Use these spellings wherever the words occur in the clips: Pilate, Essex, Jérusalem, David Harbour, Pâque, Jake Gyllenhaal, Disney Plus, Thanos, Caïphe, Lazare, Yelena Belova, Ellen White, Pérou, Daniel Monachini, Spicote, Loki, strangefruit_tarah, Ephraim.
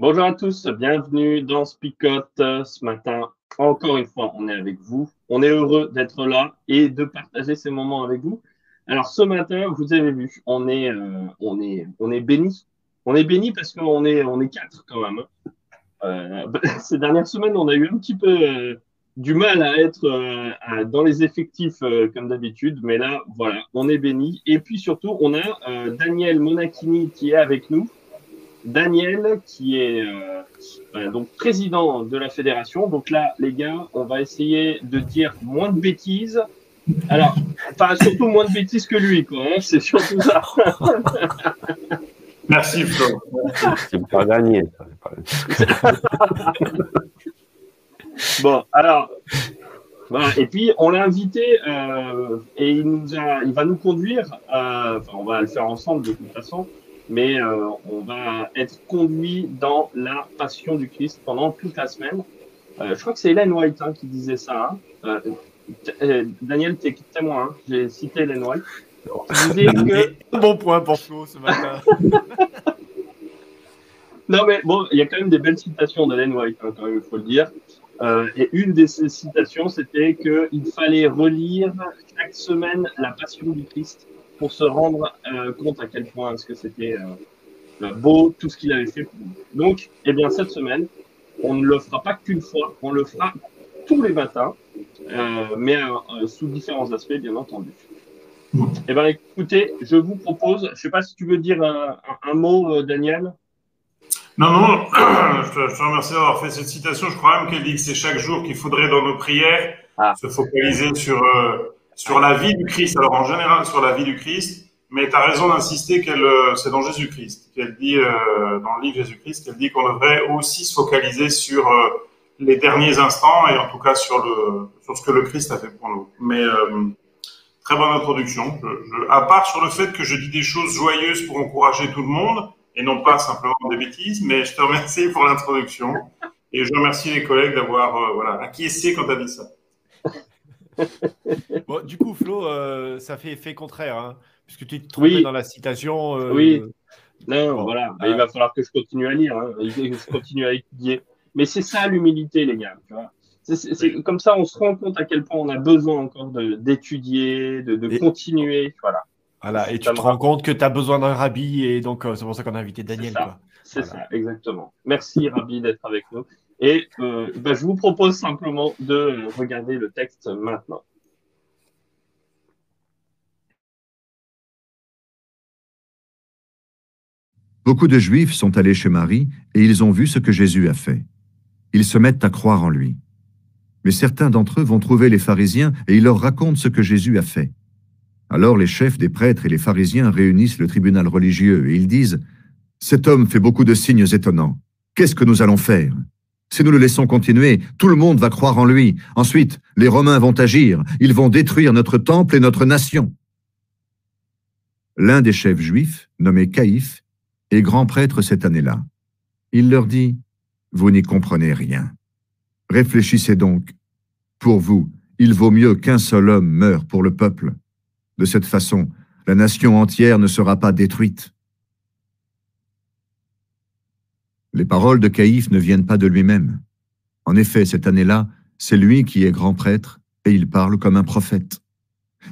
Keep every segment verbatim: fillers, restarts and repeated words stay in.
Bonjour à tous, bienvenue dans Spicote. Ce matin, encore une fois, on est avec vous. On est heureux d'être là et de partager ces moments avec vous. Alors ce matin, vous avez vu, on est, euh, on est, on est béni. On est béni parce qu'on est, on est quatre quand même. Euh, ces dernières semaines, on a eu un petit peu euh, du mal à être euh, à, dans les effectifs euh, comme d'habitude, mais là, voilà, on est béni. Et puis surtout, on a euh, Daniel Monachini qui est avec nous. Daniel, qui est euh, euh, donc président de la fédération. Donc là, les gars, on va essayer de dire moins de bêtises. Alors, pas surtout moins de bêtises que lui, quoi. Hein, c'est surtout ça. Merci, Flo. C'est pas Daniel. Pas... bon, alors, voilà. Et puis on l'a invité euh, et il nous a, il va nous conduire. Euh, enfin, on va le faire ensemble de toute façon. Mais euh, on va être conduit dans la passion du Christ pendant toute la semaine. Euh, je crois que c'est Ellen White hein, qui disait ça. Hein. Euh, euh, Daniel, t'es témoin, hein. J'ai cité Ellen White. Qui disait que... Bon point pour Flo ce matin. Non mais bon, il y a quand même des belles citations d'Ellen White, hein, quand même, il faut le dire. Euh, et une de ces citations, c'était qu'il fallait relire chaque semaine la passion du Christ pour se rendre euh, compte à quel point est-ce que c'était euh, beau, tout ce qu'il avait fait pour nous. Donc, eh bien, cette semaine, on ne le fera pas qu'une fois, on le fera tous les matins, euh, mais euh, sous différents aspects, bien entendu. Mmh. Eh bien, écoutez, je vous propose, je ne sais pas si tu veux dire un, un, un mot, euh, Daniel. Non, non, je te, je te remercie d'avoir fait cette citation. Je crois même qu'elle dit que c'est chaque jour qu'il faudrait, dans nos prières, ah. se focaliser sur... Euh, sur la vie du Christ, alors en général sur la vie du Christ, mais tu as raison d'insister qu'elle, c'est dans Jésus-Christ, qu'elle dit, euh, dans le livre Jésus-Christ, qu'elle dit qu'on devrait aussi se focaliser sur euh, les derniers instants et en tout cas sur, le, sur ce que le Christ a fait pour nous. Mais euh, très bonne introduction, je, je, à part sur le fait que je dis des choses joyeuses pour encourager tout le monde et non pas simplement des bêtises, mais je te remercie pour l'introduction et je remercie les collègues d'avoir euh, voilà, acquiescé quand tu as dit ça. Bon, du coup, Flo, euh, ça fait effet contraire, hein, puisque tu te trompais oui. dans la citation. Euh, oui, non, bon, voilà, euh... il va falloir que je continue à lire, hein, je continue à étudier. Mais c'est ça l'humilité, les gars. Tu vois. C'est, c'est, c'est, comme ça, on se rend compte à quel point on a besoin encore de, d'étudier, de, de et... continuer. Voilà, voilà et tu te rends compte que tu as besoin d'un rabbi, et donc euh, c'est pour ça qu'on a invité Daniel. C'est ça, quoi. C'est voilà. ça exactement. Merci, Rabbi, d'être avec nous. Et euh, ben, je vous propose simplement de regarder le texte maintenant. Beaucoup de Juifs sont allés chez Marie et ils ont vu ce que Jésus a fait. Ils se mettent à croire en lui. Mais certains d'entre eux vont trouver les pharisiens et ils leur racontent ce que Jésus a fait. Alors les chefs des prêtres et les pharisiens réunissent le tribunal religieux et ils disent « Cet homme fait beaucoup de signes étonnants. Qu'est-ce que nous allons faire ? Si nous le laissons continuer, tout le monde va croire en lui. Ensuite, les Romains vont agir. Ils vont détruire notre temple et notre nation. » L'un des chefs juifs, nommé Caïphe, est grand prêtre cette année-là. Il leur dit « Vous n'y comprenez rien. Réfléchissez donc. Pour vous, il vaut mieux qu'un seul homme meure pour le peuple. De cette façon, la nation entière ne sera pas détruite. » Les paroles de Caïphe ne viennent pas de lui-même. En effet, cette année-là, c'est lui qui est grand prêtre et il parle comme un prophète.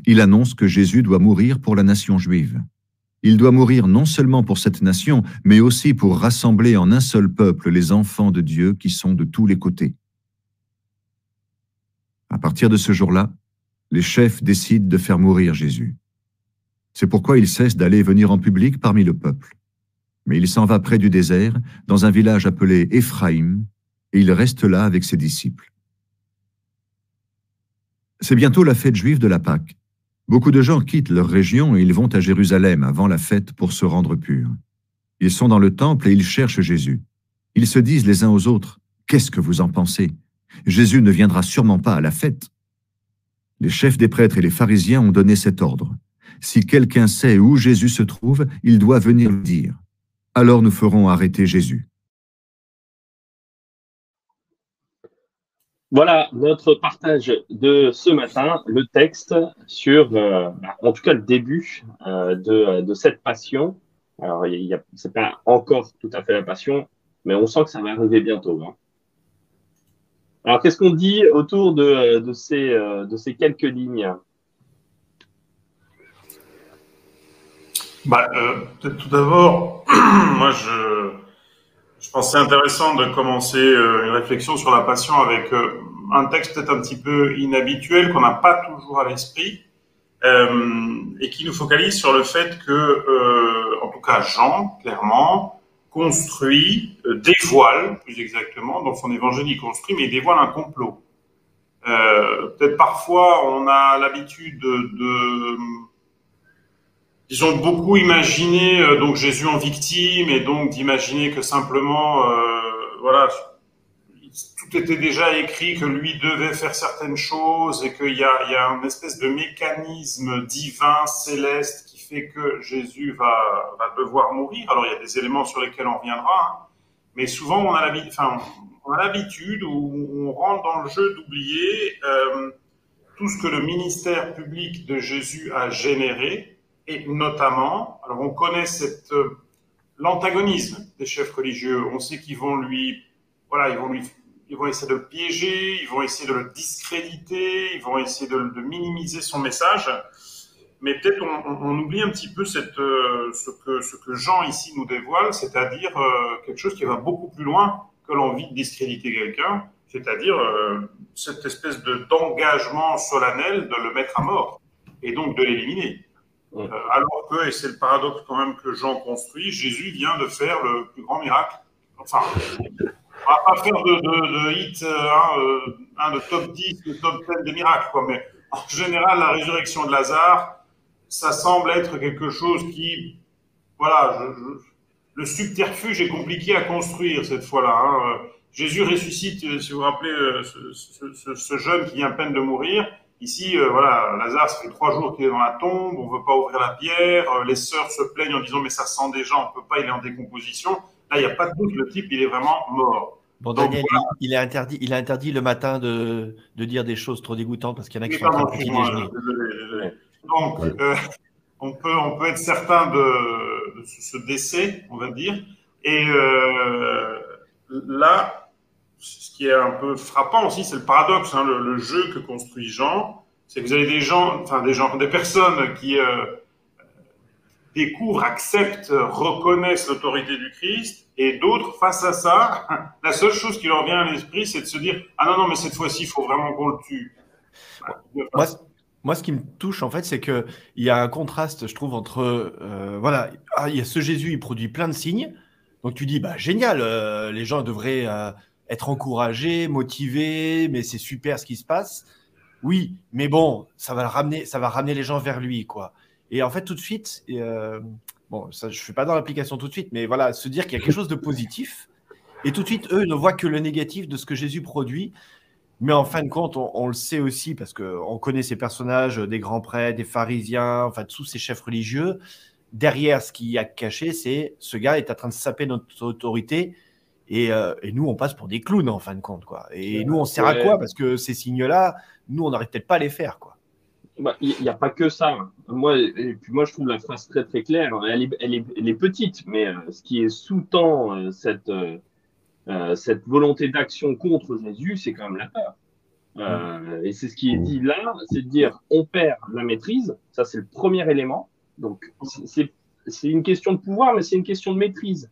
Il annonce que Jésus doit mourir pour la nation juive. Il doit mourir non seulement pour cette nation, mais aussi pour rassembler en un seul peuple les enfants de Dieu qui sont de tous les côtés. À partir de ce jour-là, les chefs décident de faire mourir Jésus. C'est pourquoi il cesse d'aller et venir en public parmi le peuple. Mais il s'en va près du désert, dans un village appelé Ephraim, et il reste là avec ses disciples. C'est bientôt la fête juive de la Pâque. Beaucoup de gens quittent leur région et ils vont à Jérusalem avant la fête pour se rendre purs. Ils sont dans le temple et ils cherchent Jésus. Ils se disent les uns aux autres, « Qu'est-ce que vous en pensez? Jésus ne viendra sûrement pas à la fête. » Les chefs des prêtres et les pharisiens ont donné cet ordre. Si quelqu'un sait où Jésus se trouve, il doit venir le dire. Alors nous ferons arrêter Jésus. Voilà notre partage de ce matin, le texte sur, euh, en tout cas le début euh, de, de cette passion. Alors, ce n'est pas encore tout à fait la passion, mais on sent que ça va arriver bientôt. Hein. Alors, qu'est-ce qu'on dit autour de, de, ces, de ces quelques lignes? Bah, euh, peut-être tout d'abord, moi je, je pense que c'est intéressant de commencer une réflexion sur la passion avec un texte peut-être un petit peu inhabituel qu'on n'a pas toujours à l'esprit euh, et qui nous focalise sur le fait que, euh, en tout cas Jean, clairement, construit, euh, dévoile plus exactement, dans son évangile il construit, mais il dévoile un complot. Euh, peut-être parfois on a l'habitude de... de Ils ont beaucoup imaginé euh, donc Jésus en victime et donc d'imaginer que simplement, euh, voilà, tout était déjà écrit, que lui devait faire certaines choses et qu'il y a, il y a une espèce de mécanisme divin, céleste, qui fait que Jésus va, va devoir mourir. Alors, il y a des éléments sur lesquels on reviendra, hein, mais souvent, on a l'habitude, enfin, on a l'habitude où on rentre dans le jeu d'oublier euh, tout ce que le ministère public de Jésus a généré. Et notamment, alors on connaît cette, euh, l'antagonisme des chefs religieux. On sait qu'ils vont lui, voilà, ils vont lui, ils vont essayer de le piéger, ils vont essayer de le discréditer, ils vont essayer de, de minimiser son message. Mais peut-être on, on, on oublie un petit peu cette, euh, ce que, ce que Jean ici nous dévoile, c'est-à-dire euh, quelque chose qui va beaucoup plus loin que l'envie de discréditer quelqu'un, c'est-à-dire euh, cette espèce de, d'engagement solennel de le mettre à mort et donc de l'éliminer. Alors que, et c'est le paradoxe quand même que Jean construit, Jésus vient de faire le plus grand miracle. Enfin, on ne va pas faire de, de, de hit, hein, de top dix, de top dix des miracles, quoi. Mais en général, la résurrection de Lazare, ça semble être quelque chose qui, voilà, je, je, le subterfuge est compliqué à construire cette fois-là. Hein. Jésus ressuscite, si vous vous rappelez, ce, ce, ce, ce jeune qui vient à peine de mourir. Ici, euh, voilà, Lazare, ça fait trois jours qu'il est dans la tombe, on ne veut pas ouvrir la pierre, euh, les sœurs se plaignent en disant « mais ça sent déjà, on ne peut pas, il est en décomposition ». Là, il n'y a pas de doute, le type, il est vraiment mort. Bon, Daniel, donc, voilà. il, il, est interdit, il est interdit le matin de, de dire des choses trop dégoûtantes parce qu'il y en a qui sont en train de petit déjeuner. Euh, donc, ouais. euh, on, peut, on peut être certain de, de ce décès, on va dire. Et euh, là… Ce qui est un peu frappant aussi, c'est le paradoxe, hein, le, le jeu que construit Jean, c'est que vous avez des gens, enfin des gens, des personnes qui euh, découvrent, acceptent, reconnaissent l'autorité du Christ, et d'autres, face à ça, la seule chose qui leur vient à l'esprit, c'est de se dire « Ah non, non, mais cette fois-ci, il faut vraiment qu'on le tue. » Moi, moi, ce qui me touche, en fait, c'est qu'il y a un contraste, je trouve, entre… Euh, voilà, ah, il y a ce Jésus, il produit plein de signes, donc tu dis bah, « Génial, euh, les gens devraient… Euh, être encouragé, motivé, mais c'est super ce qui se passe. Oui, mais bon, ça va le ramener, ça va ramener les gens vers lui, quoi. Et en fait, tout de suite, euh, bon, ça, je suis pas dans l'application tout de suite, mais voilà, se dire qu'il y a quelque chose de positif. Et tout de suite, eux ne voient que le négatif de ce que Jésus produit. Mais en fin de compte, on, on le sait aussi parce que on connaît ces personnages, des grands prêtres, des pharisiens, enfin tous ces chefs religieux. Derrière, ce qu'il y a caché, c'est ce gars est en train de saper notre autorité. Et, euh, et nous, on passe pour des clowns en fin de compte, quoi. Et ouais, nous, on sert ouais. à quoi? Parce que ces signes-là, nous, on n'aurait peut-être pas à les faire, quoi. Bah, il n'y a pas que ça. Moi, et puis moi, je trouve la phrase très très claire. Elle est, elle est, elle est petite, mais euh, ce qui est sous-tend euh, cette euh, cette volonté d'action contre Jésus, c'est quand même la peur. Euh, mmh. Et c'est ce qui est dit là, c'est de dire, on perd la maîtrise. Ça, c'est le premier élément. Donc, c'est c'est une question de pouvoir, mais c'est une question de maîtrise.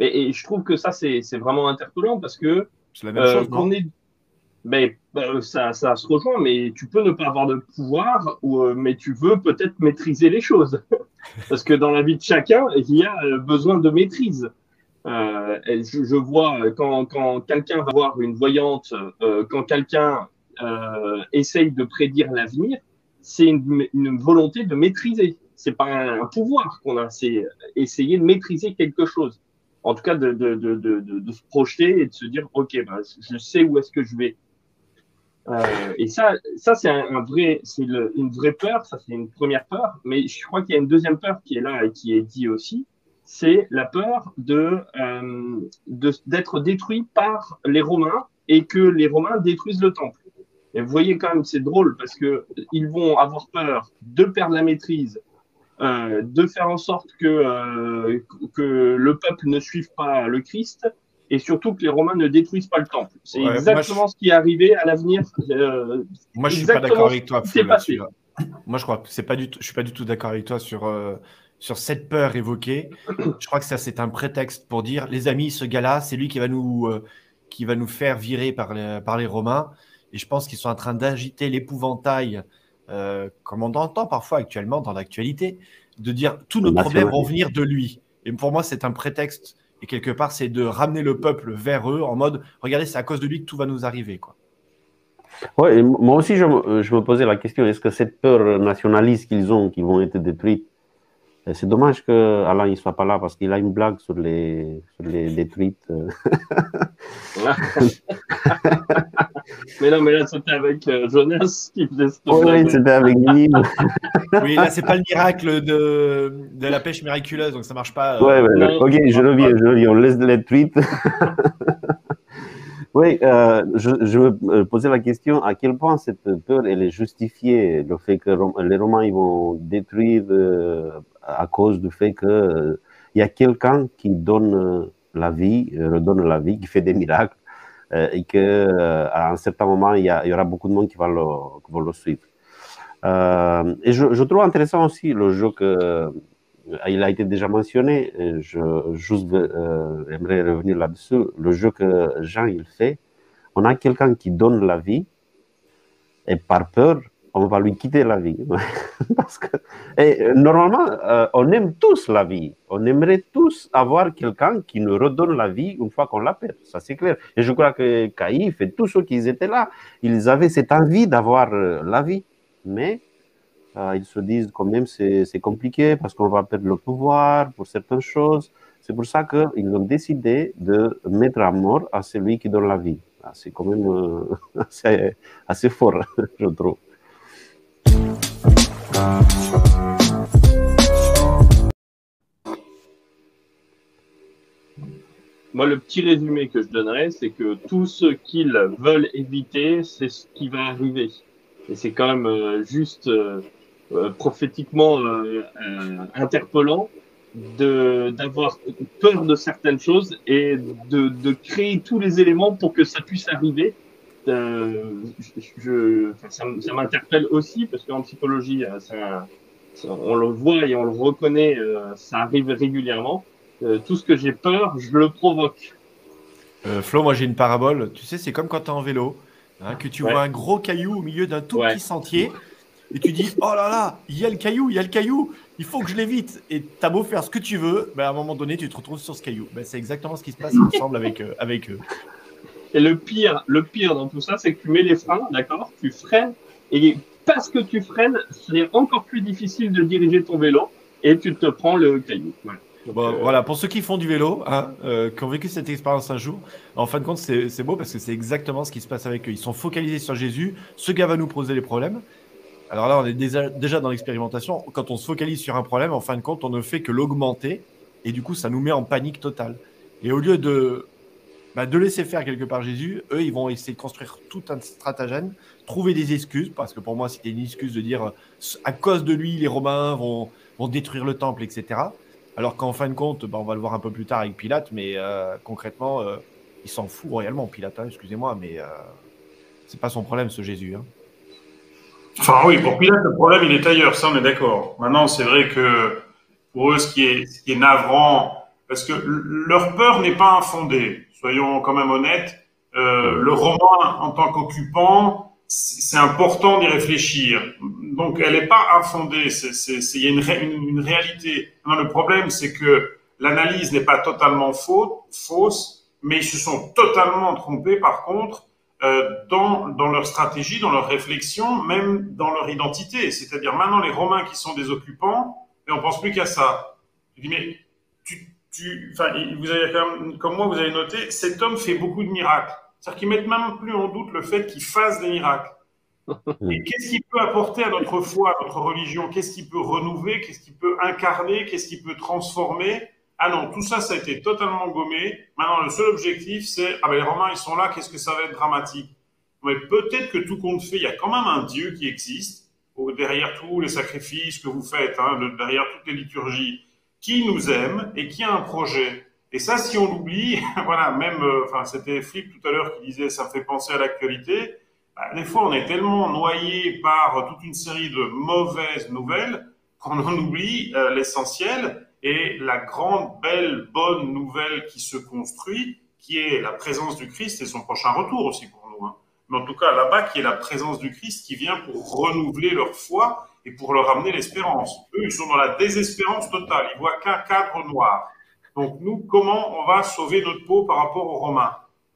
Et, et je trouve que ça, c'est, c'est vraiment interpellant parce que c'est la même euh, chose, qu'on est, ben, ben, ça, ça se rejoint, mais tu peux ne pas avoir de pouvoir, ou, euh, mais tu veux peut-être maîtriser les choses. Parce que dans la vie de chacun, il y a besoin de maîtrise. Euh, je, je vois quand, quand quelqu'un va voir une voyante, euh, quand quelqu'un euh, essaye de prédire l'avenir, c'est une, une volonté de maîtriser. C'est pas un pouvoir qu'on a, c'est essayer de maîtriser quelque chose. En tout cas, de, de, de, de, de se projeter et de se dire, OK, ben, je sais où est-ce que je vais. Euh, et ça, ça c'est un, un vrai, c'est le, une vraie peur, ça c'est une première peur, mais je crois qu'il y a une deuxième peur qui est là et qui est dit aussi, c'est la peur de, euh, de, d'être détruit par les Romains et que les Romains détruisent le temple. Et vous voyez quand même, c'est drôle parce que ils vont avoir peur de perdre la maîtrise, euh, de faire en sorte que, euh, que le peuple ne suive pas le Christ. Et surtout que les Romains ne détruisent pas le temple. C'est ouais, exactement je... ce qui est arrivé à l'avenir. Euh, moi, je suis pas d'accord avec toi. Fou, là-dessus. Moi, je crois que c'est pas du tout. Je suis pas du tout d'accord avec toi sur euh, sur cette peur évoquée. Je crois que ça, c'est un prétexte pour dire, les amis, ce gars-là, c'est lui qui va nous euh, qui va nous faire virer par les, par les Romains. Et je pense qu'ils sont en train d'agiter l'épouvantail, euh, comme on entend parfois actuellement dans l'actualité, de dire tous nos problèmes vont venir de lui. Et pour moi, c'est un prétexte. Et quelque part, c'est de ramener le peuple vers eux en mode « Regardez, c'est à cause de lui que tout va nous arriver. » Ouais, moi aussi, je me, je me posais la question, est-ce que cette peur nationaliste qu'ils ont, qui vont être détruites, c'est dommage qu'Alain ne soit pas là parce qu'il a une blague sur les, sur les détruites. Mais non, mais là, c'était avec Jonas qui faisait ce oh, oui, c'était avec lui. Oui, là, c'est pas le miracle de, de la pêche miraculeuse, donc ça marche pas. Euh... Ouais, ouais, ouais, ok, je reviens, je reviens, on laisse les tweets. Oui, euh, je, je me posais la question à quel point cette peur, elle est justifiée, le fait que les Romains, ils vont détruire euh, à cause du fait qu'il euh, y a quelqu'un qui donne la vie, redonne la vie, qui fait des miracles. Euh, et qu'à euh, un certain moment, il y, a, il y aura beaucoup de monde qui va le, qui va le suivre. Euh, et je, je trouve intéressant aussi le jeu qu'il euh, a été déjà mentionné, je juste, euh, j'aimerais revenir là-dessus, le jeu que Jean il fait, on a quelqu'un qui donne la vie, et par peur, on va lui quitter la vie. Parce que, et normalement, euh, on aime tous la vie. On aimerait tous avoir quelqu'un qui nous redonne la vie une fois qu'on la perd. Ça, c'est clair. Et je crois que Caïphe et tous ceux qui étaient là, ils avaient cette envie d'avoir euh, la vie. Mais euh, ils se disent quand même c'est, c'est compliqué parce qu'on va perdre le pouvoir pour certaines choses. C'est pour ça qu'ils ont décidé de mettre à mort à celui qui donne la vie. Ah, c'est quand même euh, assez, assez fort, je trouve. Moi, le petit résumé que je donnerais, c'est que tout ce qu'ils veulent éviter, c'est ce qui va arriver. Et c'est quand même euh, juste euh, euh, prophétiquement euh, euh, interpellant de, d'avoir peur de certaines choses et de, de créer tous les éléments pour que ça puisse arriver. Euh, je, je, ça, ça m'interpelle aussi parce qu'en psychologie, ça, ça, on le voit et on le reconnaît, euh, ça arrive régulièrement. Euh, tout ce que j'ai peur, je le provoque. Euh, Flo, moi j'ai une parabole. Tu sais, c'est comme quand tu es en vélo, hein, que tu ouais. vois un gros caillou au milieu d'un tout ouais. petit sentier et tu dis oh là là, il y a le caillou, il y a le caillou, il faut que je l'évite. Et t'as beau faire ce que tu veux, bah, à un moment donné, tu te retrouves sur ce caillou. Bah, c'est exactement ce qui se passe ensemble avec, euh, avec eux. Et le pire, le pire dans tout ça, c'est que tu mets les freins, d'accord, tu freines, et parce que tu freines, c'est encore plus difficile de diriger ton vélo, et tu te prends le caillou. Ouais. Bon, euh... Voilà, pour ceux qui font du vélo, hein, euh, qui ont vécu cette expérience un jour, en fin de compte, c'est, c'est beau parce que c'est exactement ce qui se passe avec eux. Ils sont focalisés sur Jésus, ce gars va nous poser les problèmes. Alors là, on est déjà, déjà dans l'expérimentation. Quand on se focalise sur un problème, en fin de compte, on ne fait que l'augmenter, et du coup, ça nous met en panique totale. Et au lieu de... Bah de laisser faire quelque part Jésus, eux, ils vont essayer de construire tout un stratagème, trouver des excuses, parce que pour moi, c'était une excuse de dire « à cause de lui, les Romains vont, vont détruire le temple, et cetera » Alors qu'en fin de compte, bah, on va le voir un peu plus tard avec Pilate, mais euh, concrètement, euh, il s'en fout royalement, Pilate, hein, excusez-moi, mais euh, c'est pas son problème, ce Jésus. Hein. Enfin oui, pour Pilate, le problème, il est ailleurs, ça, on est d'accord. Maintenant, c'est vrai que pour eux, ce qui est, ce qui est navrant, parce que leur peur n'est pas infondée. Soyons quand même honnêtes, euh, le Romain en tant qu'occupant, c'est important d'y réfléchir. Donc, elle n'est pas infondée, il y a une, ré, une, une réalité. Non, le problème, c'est que l'analyse n'est pas totalement faute, fausse, mais ils se sont totalement trompés, par contre, euh, dans, dans leur stratégie, dans leur réflexion, même dans leur identité. C'est-à-dire, maintenant, les Romains qui sont des occupants, et on ne pense plus qu'à ça. Je dis, mais tu, tu, enfin, vous avez, comme, comme moi, vous avez noté, cet homme fait beaucoup de miracles. C'est-à-dire qu'ils ne mettent même plus en doute le fait qu'il fasse des miracles. Et qu'est-ce qu'il peut apporter à notre foi, à notre religion? Qu'est-ce qu'il peut renouveler? Qu'est-ce qu'il peut incarner? Qu'est-ce qu'il peut transformer? Ah non, tout ça, ça a été totalement gommé. Maintenant, le seul objectif, c'est, ah ben les Romains, ils sont là, qu'est-ce que ça va être dramatique? Mais peut-être que tout compte fait, il y a quand même un Dieu qui existe, derrière tous les sacrifices que vous faites, hein, derrière toutes les liturgies, qui nous aime et qui a un projet. Et ça, si on l'oublie, voilà, même, enfin, euh, c'était Flip tout à l'heure qui disait, ça fait penser à l'actualité. Des fois, on est tellement noyé par toute une série de mauvaises nouvelles qu'on en oublie euh, l'essentiel. Et la grande, belle, bonne nouvelle qui se construit, qui est la présence du Christ et son prochain retour aussi pour nous. Hein. Mais en tout cas, là-bas, qui est la présence du Christ qui vient pour renouveler leur foi et pour leur amener l'espérance. Eux, ils sont dans la désespérance totale. Ils voient qu'un cadre noir. Donc nous, comment on va sauver notre peau par rapport aux Romains?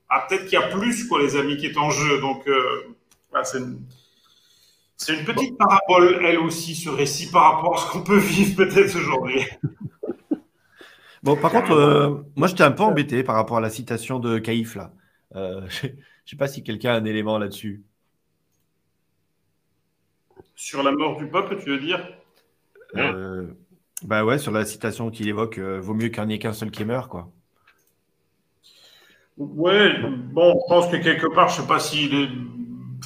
Ah, peut-être qu'il y a plus, quoi, les amis, qui est en jeu. Donc, euh, bah, c'est, une, c'est une petite parabole, elle aussi, ce récit par rapport à ce qu'on peut vivre peut-être aujourd'hui. Bon, par contre, euh, moi, j'étais un peu embêté par rapport à la citation de Caïphe, là. Euh, je ne sais pas si quelqu'un a un élément là-dessus. Sur la mort du peuple, tu veux dire? euh, Bah ouais, sur la citation qu'il évoque, euh, vaut mieux qu'il n'y ait qu'un seul qui meurt, quoi. Ouais, bon, je pense que quelque part, je ne sais pas si... Les...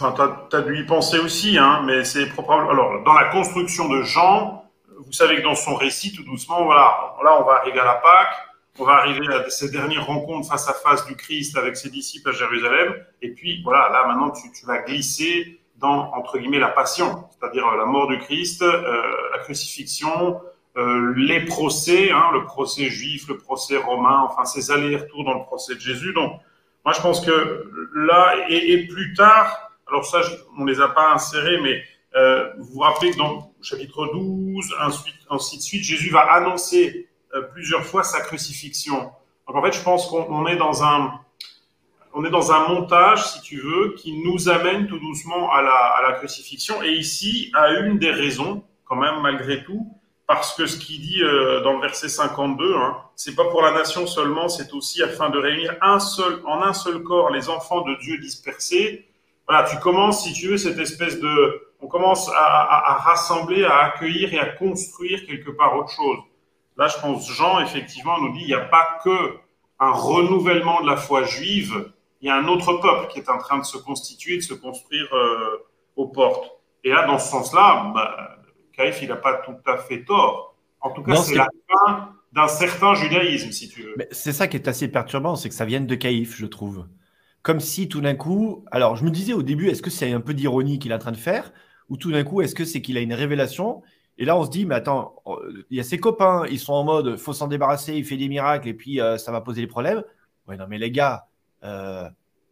Enfin, tu as dû y penser aussi, hein, mais c'est probablement... Alors, dans la construction de Jean, vous savez que dans son récit, tout doucement, voilà, là, on va arriver à la Pâque, on va arriver à ces dernières rencontres face à face du Christ avec ses disciples à Jérusalem, et puis, voilà, là, maintenant, tu, tu vas glisser dans, entre guillemets, la passion, c'est-à-dire euh, la mort du Christ, euh, la crucifixion... Euh, les procès, hein, le procès juif, le procès romain, enfin ces allers-retours dans le procès de Jésus. Donc, moi je pense que là et, et plus tard, alors ça je, on les a pas insérés, mais euh, vous vous rappelez que dans le chapitre douze, ensuite, ainsi de suite, Jésus va annoncer euh, plusieurs fois sa crucifixion. Donc en fait, je pense qu'on on est dans un, on est dans un montage, si tu veux, qui nous amène tout doucement à la, à la crucifixion. Et ici, à une des raisons, quand même malgré tout. Parce que ce qu'il dit euh, dans le verset cinquante-deux, hein, c'est pas pour la nation seulement, c'est aussi afin de réunir un seul, en un seul corps les enfants de Dieu dispersés. Voilà, tu commences, si tu veux, cette espèce de... On commence à, à, à rassembler, à accueillir et à construire quelque part autre chose. Là, je pense, Jean, effectivement, nous dit, il n'y a pas que un renouvellement de la foi juive, il y a un autre peuple qui est en train de se constituer, de se construire euh, aux portes. Et là, dans ce sens-là... Bah, Caïphe, il n'a pas tout à fait tort. En tout cas, non, c'est, c'est la fin d'un certain judaïsme, si tu veux. Mais c'est ça qui est assez perturbant, c'est que ça vienne de Caïphe, je trouve. Comme si tout d'un coup... Alors, je me disais au début, est-ce que c'est un peu d'ironie qu'il est en train de faire? Ou tout d'un coup, est-ce que c'est qu'il a une révélation? Et là, on se dit, mais attends, il y a ses copains, ils sont en mode, il faut s'en débarrasser, il fait des miracles, et puis euh, ça va poser des problèmes. Ouais, non, mais les gars, euh,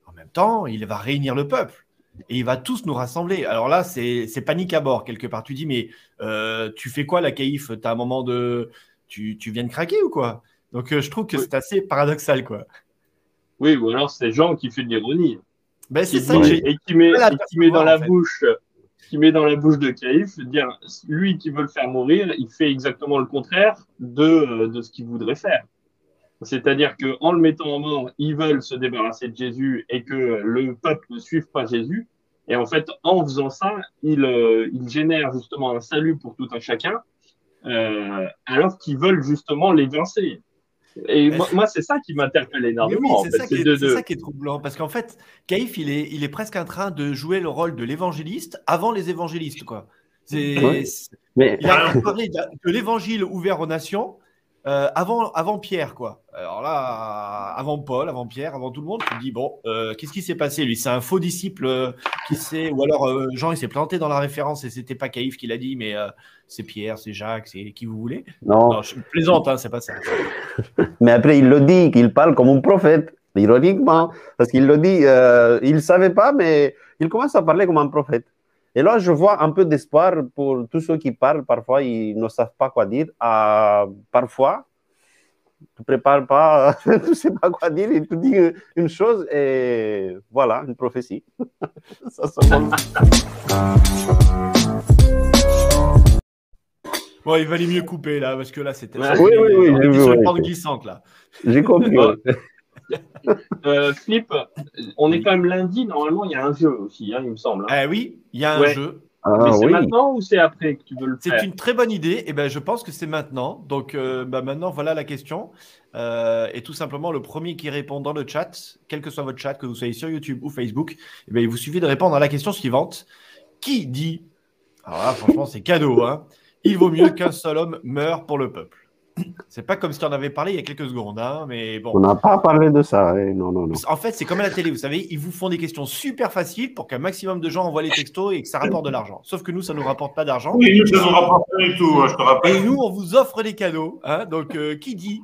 en même temps, il va réunir le peuple. Et il va tous nous rassembler. Alors là, c'est, c'est panique à bord, quelque part. Tu dis, mais euh, tu fais quoi, la Caïphe? T'as un moment de... Tu, tu viens de craquer ou quoi? Donc, euh, je trouve que oui. C'est assez paradoxal, quoi. Oui, ou alors c'est Jean qui fait de l'ironie. Ben, c'est ça. Dit, et qui met, voilà, et qui met dans la fait. bouche... qui met dans la bouche de Caïphe, dire, lui qui veut le faire mourir, il fait exactement le contraire de, de ce qu'il voudrait faire. C'est-à-dire qu'en le mettant en mort, ils veulent se débarrasser de Jésus et que le peuple ne suive pas Jésus. Et en fait, en faisant ça, il, euh, il génère justement un salut pour tout un chacun, euh, alors qu'ils veulent justement l'évincer. Et moi, moi, c'est ça qui m'interpelle énormément. Oui, c'est, ça qui est, de, de... c'est ça qui est troublant, parce qu'en fait, Caïphe, il est, il est presque en train de jouer le rôle de l'évangéliste avant les évangélistes, quoi. C'est... Ouais. Mais... Il a parlé de l'évangile ouvert aux nations. Euh, avant, avant Pierre, quoi. Alors là, avant Paul, avant Pierre, avant tout le monde, tu te dis, bon, euh, qu'est-ce qui s'est passé, lui? C'est un faux disciple euh, qui s'est... Ou alors, euh, Jean, il s'est planté dans la référence et c'était pas Caïphe qui l'a dit, mais euh, c'est Pierre, c'est Jacques, c'est qui vous voulez. Non. Alors, je plaisante, hein, c'est pas ça. Mais après, il le dit, qu'il parle comme un prophète, ironiquement, parce qu'il le dit, euh, il savait pas, mais il commence à parler comme un prophète. Et là, je vois un peu d'espoir pour tous ceux qui parlent. Parfois, ils ne savent pas quoi dire. Euh, parfois, tu ne prépares pas, tu ne sais pas quoi dire, et tu dis une chose et voilà, une prophétie. Ça, ça bon, il valait mieux couper là, parce que là, c'était... Ouais, oui, oui, oui. J'ai vu, oui. Glissante, là. J'ai compris. euh, Flip, on est quand même lundi, normalement, il y a un jeu aussi, hein, il me semble. Hein. Eh oui, il y a un ouais. jeu. Ah, mais c'est oui. maintenant ou c'est après que tu veux le faire? C'est une très bonne idée. Et eh ben, je pense que c'est maintenant. Donc, euh, bah, maintenant, voilà la question. Euh, et tout simplement, le premier qui répond dans le chat, quel que soit votre chat, que vous soyez sur YouTube ou Facebook, eh ben, il vous suffit de répondre à la question suivante. Qui dit... Alors là, franchement, c'est cadeau, hein. Il vaut mieux qu'un seul homme meure pour le peuple. C'est pas comme si on en avait parlé il y a quelques secondes, hein, mais bon. On n'a pas parlé de ça, eh. non, non, non. En fait, c'est comme à la télé, vous savez, ils vous font des questions super faciles pour qu'un maximum de gens envoient les textos et que ça rapporte de l'argent. Sauf que nous, ça ne nous rapporte pas d'argent. Oui, nous, ça ne nous rapporte pas du tout, je te rappelle. Et nous, on vous offre des cadeaux, hein, donc euh, qui dit,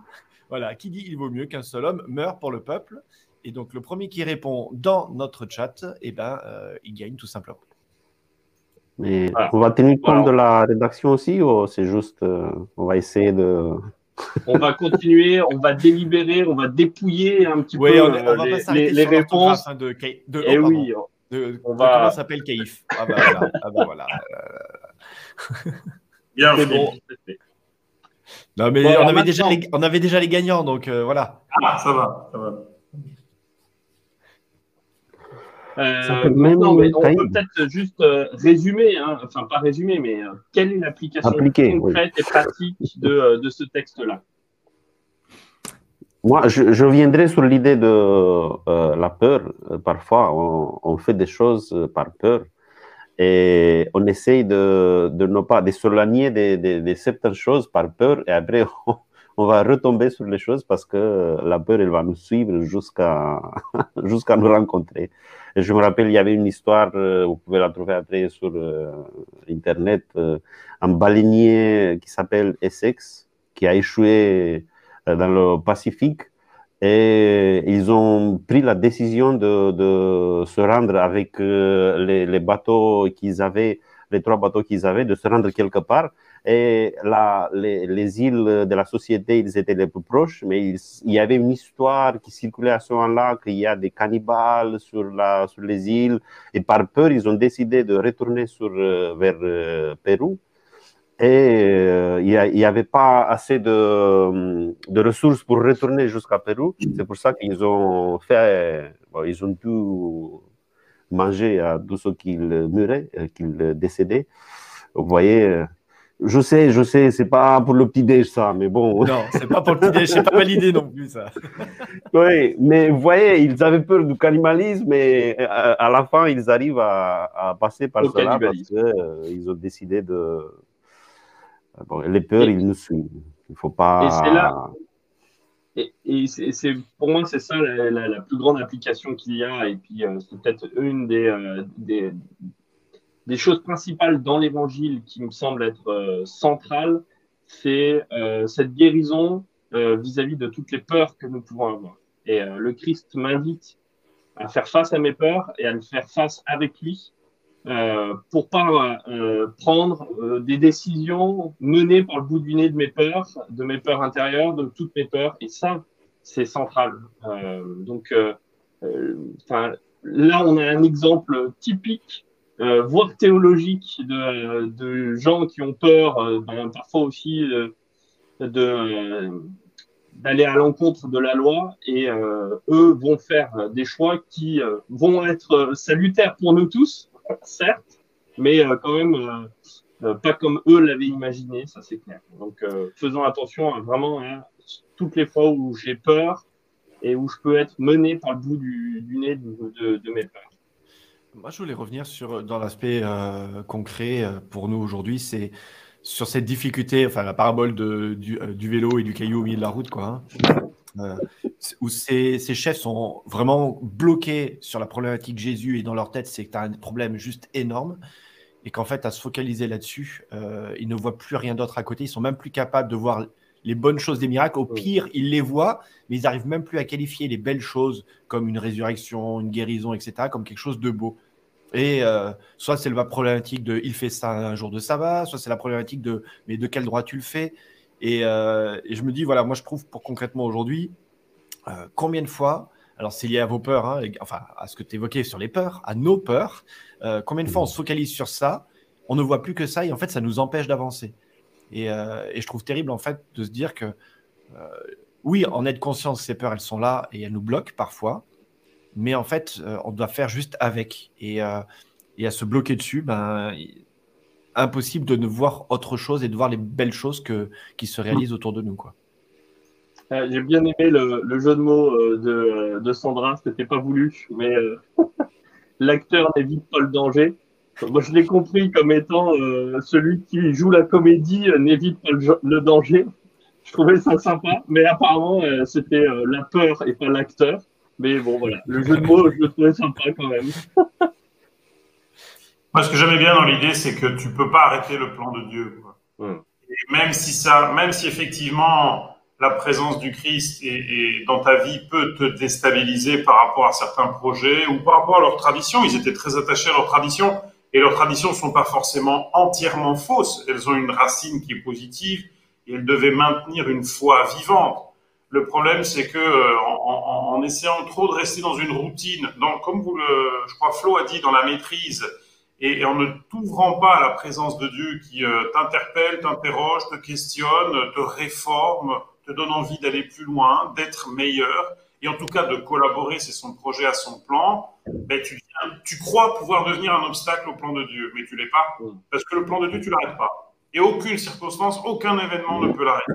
voilà, qui dit il vaut mieux qu'un seul homme meure pour le peuple. Et donc, le premier qui répond dans notre chat, eh ben, euh, il gagne tout simplement. Mais voilà. On va tenir compte voilà. de la rédaction aussi ou c'est juste, euh, on va essayer de... On va continuer, on va délibérer, on va dépouiller un petit ouais, peu on, euh, on va les, pas les, les réponses. Hein, de, de, Et oh, oui, de, on de, va... Comment s'appelle Caïphe? Ah bah voilà. Ah bah, voilà. Bien c'est bon. Non mais bon, on, avait déjà les, on avait déjà les gagnants, donc euh, voilà. Ah, ça va, ça va. Euh, non, mais on peut peut-être juste euh, résumer, hein, enfin pas résumer, mais euh, quelle est l'application Appliquée, concrète oui. et pratique de, de ce texte-là? Moi, je, je viendrai sur l'idée de euh, la peur. Parfois, on, on fait des choses par peur et on essaye de, de ne pas, de se lâcher de, de, de certaines choses par peur et après, on, on va retomber sur les choses parce que la peur, elle va nous suivre jusqu'à jusqu'à nous rencontrer. Je me rappelle, il y avait une histoire, euh, vous pouvez la trouver après sur euh, Internet, euh, un baleinier qui s'appelle Essex, qui a échoué euh, dans le Pacifique. Et ils ont pris la décision de, de se rendre avec euh, les, les bateaux qu'ils avaient, les trois bateaux qu'ils avaient, de se rendre quelque part. Et là, les, les îles de la société, ils étaient les plus proches, mais il, il y avait une histoire qui circulait à ce moment-là, qu'il y a des cannibales sur, la, sur les îles, et par peur, ils ont décidé de retourner sur, vers euh, Pérou, et euh, il n'y avait pas assez de, de ressources pour retourner jusqu'à Pérou, c'est pour ça qu'ils ont fait, bon, ils ont dû manger à tous ceux qu'ils meuraient, qu'ils décédaient, vous voyez. Je sais, je sais, c'est pas pour le petit-déj, ça, mais bon... Non, c'est pas pour le petit-déj, c'est pas validé non plus, ça. Oui, mais vous voyez, ils avaient peur du cannibalisme et à, à la fin, ils arrivent à, à passer par le cela parce qu'ils euh, ont décidé de... Bon, les peurs, et, ils nous suivent. Il faut pas... Et c'est là... Et, et c'est, c'est, pour moi, c'est ça la, la, la plus grande application qu'il y a et puis euh, c'est peut-être une des... Euh, des des choses principales dans l'évangile qui me semble être euh, centrale, c'est euh, cette guérison euh, vis-à-vis de toutes les peurs que nous pouvons avoir. Et euh, le Christ m'invite à faire face à mes peurs et à me faire face avec lui euh, pour ne pas euh, prendre euh, des décisions menées par le bout du nez de mes peurs, de mes peurs intérieures, de toutes mes peurs. Et ça, c'est central. Euh, donc, euh, euh, là, on a un exemple typique Euh, voire théologique de, de gens qui ont peur, euh, ben, parfois aussi de, de, euh, d'aller à l'encontre de la loi et euh, eux vont faire des choix qui euh, vont être salutaires pour nous tous, certes, mais euh, quand même euh, euh, pas comme eux l'avaient imaginé, ça c'est clair. Donc euh, faisons attention à, vraiment à toutes les fois où j'ai peur et où je peux être mené par le bout du, du nez de, de, de mes peurs. Moi, je voulais revenir sur, dans l'aspect euh, concret euh, pour nous aujourd'hui, c'est sur cette difficulté, enfin la parabole de, du, euh, du vélo et du caillou au milieu de la route, quoi, hein, euh, où ces, ces chefs sont vraiment bloqués sur la problématique Jésus et dans leur tête, c'est que tu as un problème juste énorme et qu'en fait, à se focaliser là-dessus, euh, ils ne voient plus rien d'autre à côté, ils ne sont même plus capables de voir les bonnes choses des miracles, au pire, ils les voient, mais ils n'arrivent même plus à qualifier les belles choses comme une résurrection, une guérison, et cetera, comme quelque chose de beau. Et euh, soit c'est la problématique de « il fait ça un jour de sabbat », soit c'est la problématique de « mais de quel droit tu le fais ?» Et, euh, et je me dis, voilà, moi je trouve pour concrètement aujourd'hui, euh, combien de fois, alors c'est lié à vos peurs, hein, les, enfin à ce que tu évoquais sur les peurs, à nos peurs, euh, combien de fois on se focalise sur ça, on ne voit plus que ça et en fait ça nous empêche d'avancer. Et, euh, et je trouve terrible en fait de se dire que, euh, oui, en être conscient, ces peurs, elles sont là et elles nous bloquent parfois, mais en fait, euh, on doit faire juste avec. Et, euh, et à se bloquer dessus, ben, impossible de ne voir autre chose et de voir les belles choses que, qui se réalisent autour de nous, quoi. Euh, j'ai bien aimé le, le jeu de mots euh, de, de Sandra, c'était pas voulu, mais euh, l'acteur n'évite pas le danger. Moi, je l'ai compris comme étant euh, celui qui joue la comédie euh, n'évite pas le, le danger. Je trouvais ça sympa, mais apparemment, euh, c'était euh, la peur et pas l'acteur. Mais bon, voilà, le jeu de mots, je le trouvais sympa quand même. Moi, ce que j'aimais bien dans l'idée, c'est que tu ne peux pas arrêter le plan de Dieu, quoi. Mm. Et même si, ça, même si effectivement la présence du Christ est, est dans ta vie peut te déstabiliser par rapport à certains projets ou par rapport à leurs traditions, ils étaient très attachés à leurs traditions et leurs traditions ne sont pas forcément entièrement fausses. Elles ont une racine qui est positive. Et elle devait maintenir une foi vivante. Le problème, c'est que euh, en, en, en essayant trop de rester dans une routine, dans, comme vous le, je crois Flo a dit, dans la maîtrise, et, et en ne t'ouvrant pas à la présence de Dieu qui euh, t'interpelle, t'interroge, te questionne, te réforme, te donne envie d'aller plus loin, d'être meilleur, et en tout cas de collaborer, c'est son projet à son plan, ben, tu, tu crois pouvoir devenir un obstacle au plan de Dieu, mais tu l'es pas, parce que le plan de Dieu, tu l'arrêtes pas. Et aucune circonstance, aucun événement ne peut l'arrêter.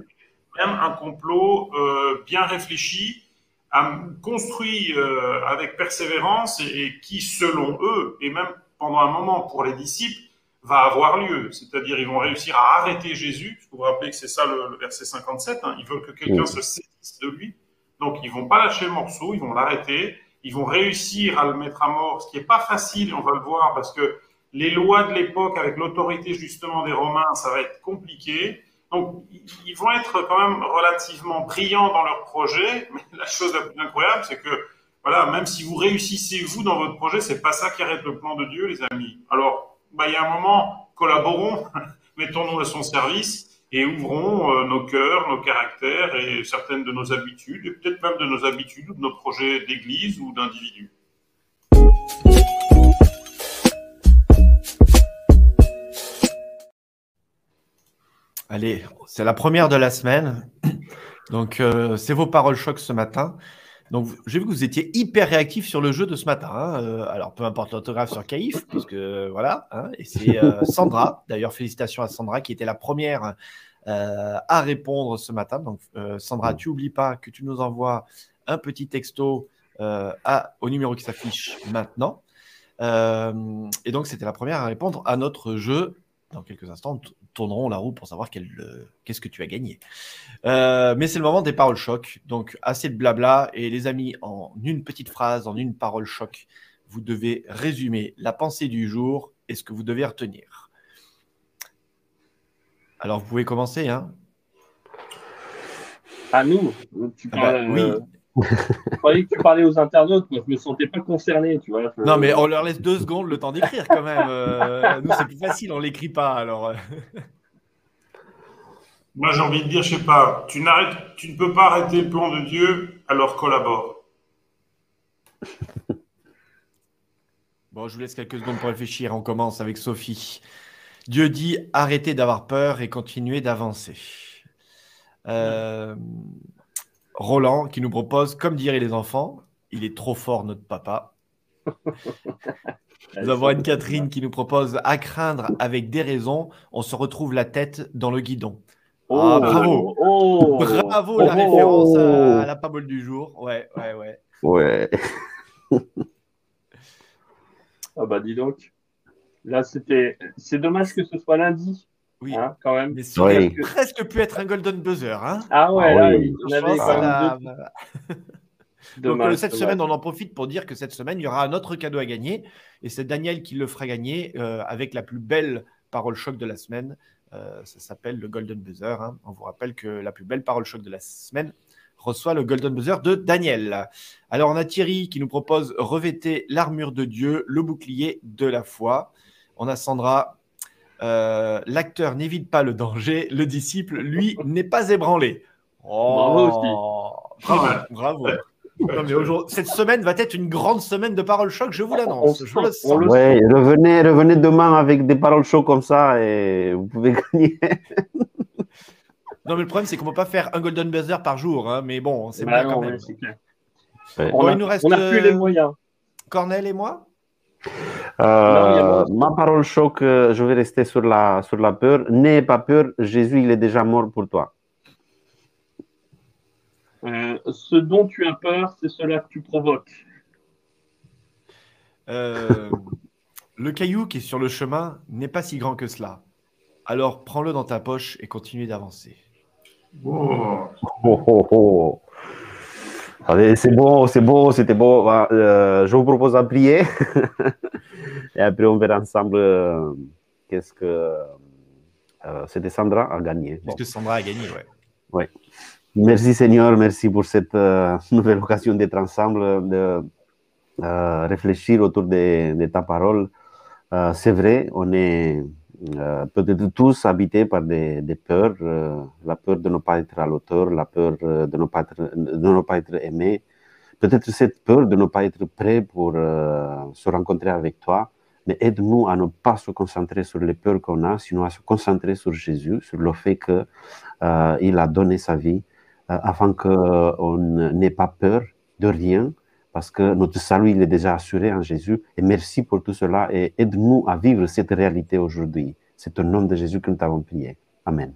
Même un complot euh, bien réfléchi, à, construit euh, avec persévérance et, et qui, selon eux, et même pendant un moment pour les disciples, va avoir lieu. C'est-à-dire ils vont réussir à arrêter Jésus. Vous vous rappelez que c'est ça le, le verset cinquante-sept. Hein, ils veulent que quelqu'un oui. se saisisse de lui. Donc ils ne vont pas lâcher le morceau, ils vont l'arrêter. Ils vont réussir à le mettre à mort, ce qui n'est pas facile, on va le voir, parce que les lois de l'époque, avec l'autorité justement des Romains, ça va être compliqué. Donc, ils vont être quand même relativement brillants dans leur projet. Mais la chose la plus incroyable, c'est que, voilà, même si vous réussissez, vous, dans votre projet, c'est pas ça qui arrête le plan de Dieu, les amis. Alors, bah, il y a un moment, collaborons, mettons-nous à son service et ouvrons euh, nos cœurs, nos caractères et certaines de nos habitudes, et peut-être même de nos habitudes ou de nos projets d'église ou d'individus. Allez, c'est la première de la semaine, donc euh, c'est vos paroles choc ce matin. Donc j'ai vu que vous étiez hyper réactifs sur le jeu de ce matin, hein. Euh, alors peu importe l'orthographe sur Caïphe, puisque voilà, hein, et c'est euh, Sandra, d'ailleurs félicitations à Sandra qui était la première euh, à répondre ce matin. Donc euh, Sandra, tu n'oublies pas que tu nous envoies un petit texto euh, à, au numéro qui s'affiche maintenant, euh, et donc c'était la première à répondre à notre jeu. Dans quelques instants, tourneront la roue pour savoir quel, euh, qu'est-ce que tu as gagné. Euh, mais c'est le moment des paroles choc. Donc, assez de blabla. Et les amis, en une petite phrase, en une parole choc, vous devez résumer la pensée du jour et ce que vous devez retenir. Alors, vous pouvez commencer. Hein, à nous tu ah parles, bah, oui. Euh... Je croyais que tu parlais aux internautes, mais je me sentais pas concerné, tu vois. Je... Non, mais on leur laisse deux secondes le temps d'écrire quand même. Euh, nous, c'est plus facile, on l'écrit pas. Alors, moi, j'ai envie de dire, je sais pas. Tu n'arrêtes, tu ne peux pas arrêter le plan de Dieu, alors collabore. Bon, je vous laisse quelques secondes pour réfléchir. On commence avec Sophie. Dieu dit arrêtez d'avoir peur et continuez d'avancer. Euh... Roland qui nous propose, comme diraient les enfants, il est trop fort notre papa. Nous avons une Catherine qui nous propose à craindre avec des raisons, on se retrouve la tête dans le guidon. Oh, ah, bravo, oh, bravo oh, la référence oh, à, à la pabole du jour. Ouais, ouais, ouais. Ouais. Ah bah dis donc. Là c'était, c'est dommage que ce soit lundi. Oui, hein, quand même. Mais ça aurait oui. presque pu être un golden buzzer. Hein, ah ouais, ah là, oui. il avait quand ah, même deux... Donc dommage, cette dommage. semaine, on en profite pour dire que cette semaine, il y aura un autre cadeau à gagner. Et c'est Daniel qui le fera gagner euh, avec la plus belle parole choc de la semaine. Euh, ça s'appelle le golden buzzer. Hein. On vous rappelle que la plus belle parole choc de la semaine reçoit le golden buzzer de Daniel. Alors, on a Thierry qui nous propose « Revêtez l'armure de Dieu, le bouclier de la foi ». On a Sandra Euh, l'acteur n'évite pas le danger, le disciple, lui, n'est pas ébranlé. Oh, bravo aussi. Bravo, bravo. Non, mais aujourd'hui, cette semaine va être une grande semaine de paroles choc, je vous l'annonce. Je le sens. Ouais, revenez, revenez demain avec des paroles choc comme ça et vous pouvez gagner. Non, mais le problème, c'est qu'on ne peut pas faire un golden buzzer par jour, hein, mais bon, c'est bah mal quand même. Ouais, bon, on il a, nous reste, on a plus les moyens. Cornel et moi Euh, ma parole choc, je vais rester sur la, sur la peur. N'aie pas peur, Jésus, il est déjà mort pour toi. Euh, ce dont tu as peur, c'est cela que tu provoques. Euh, le caillou qui est sur le chemin n'est pas si grand que cela. Alors prends-le dans ta poche et continue d'avancer. Oh. Oh, oh, oh. Allez, c'est bon, c'est bon, c'était bon. Euh, je vous propose à prier. Et après, on verra ensemble euh, qu'est-ce que euh, c'était Sandra a gagné. Bon. Est-ce que Sandra a gagné, ouais. Ouais. Merci Seigneur, merci pour cette euh, nouvelle occasion d'être ensemble, de euh, réfléchir autour de, de ta parole. Euh, c'est vrai, on est euh, peut-être tous habités par des, des peurs, euh, la peur de ne pas être à l'auteur, la peur de ne pas être, de ne pas être aimé, peut-être cette peur de ne pas être prêt pour euh, se rencontrer avec toi, mais aide-nous à ne pas se concentrer sur les peurs qu'on a, sinon à se concentrer sur Jésus, sur le fait qu'il euh, a donné sa vie, euh, afin qu'on n'ait pas peur de rien, parce que notre salut, il est déjà assuré en Jésus. Et merci pour tout cela et aide-nous à vivre cette réalité aujourd'hui. C'est au nom de Jésus que nous t'avons prié. Amen.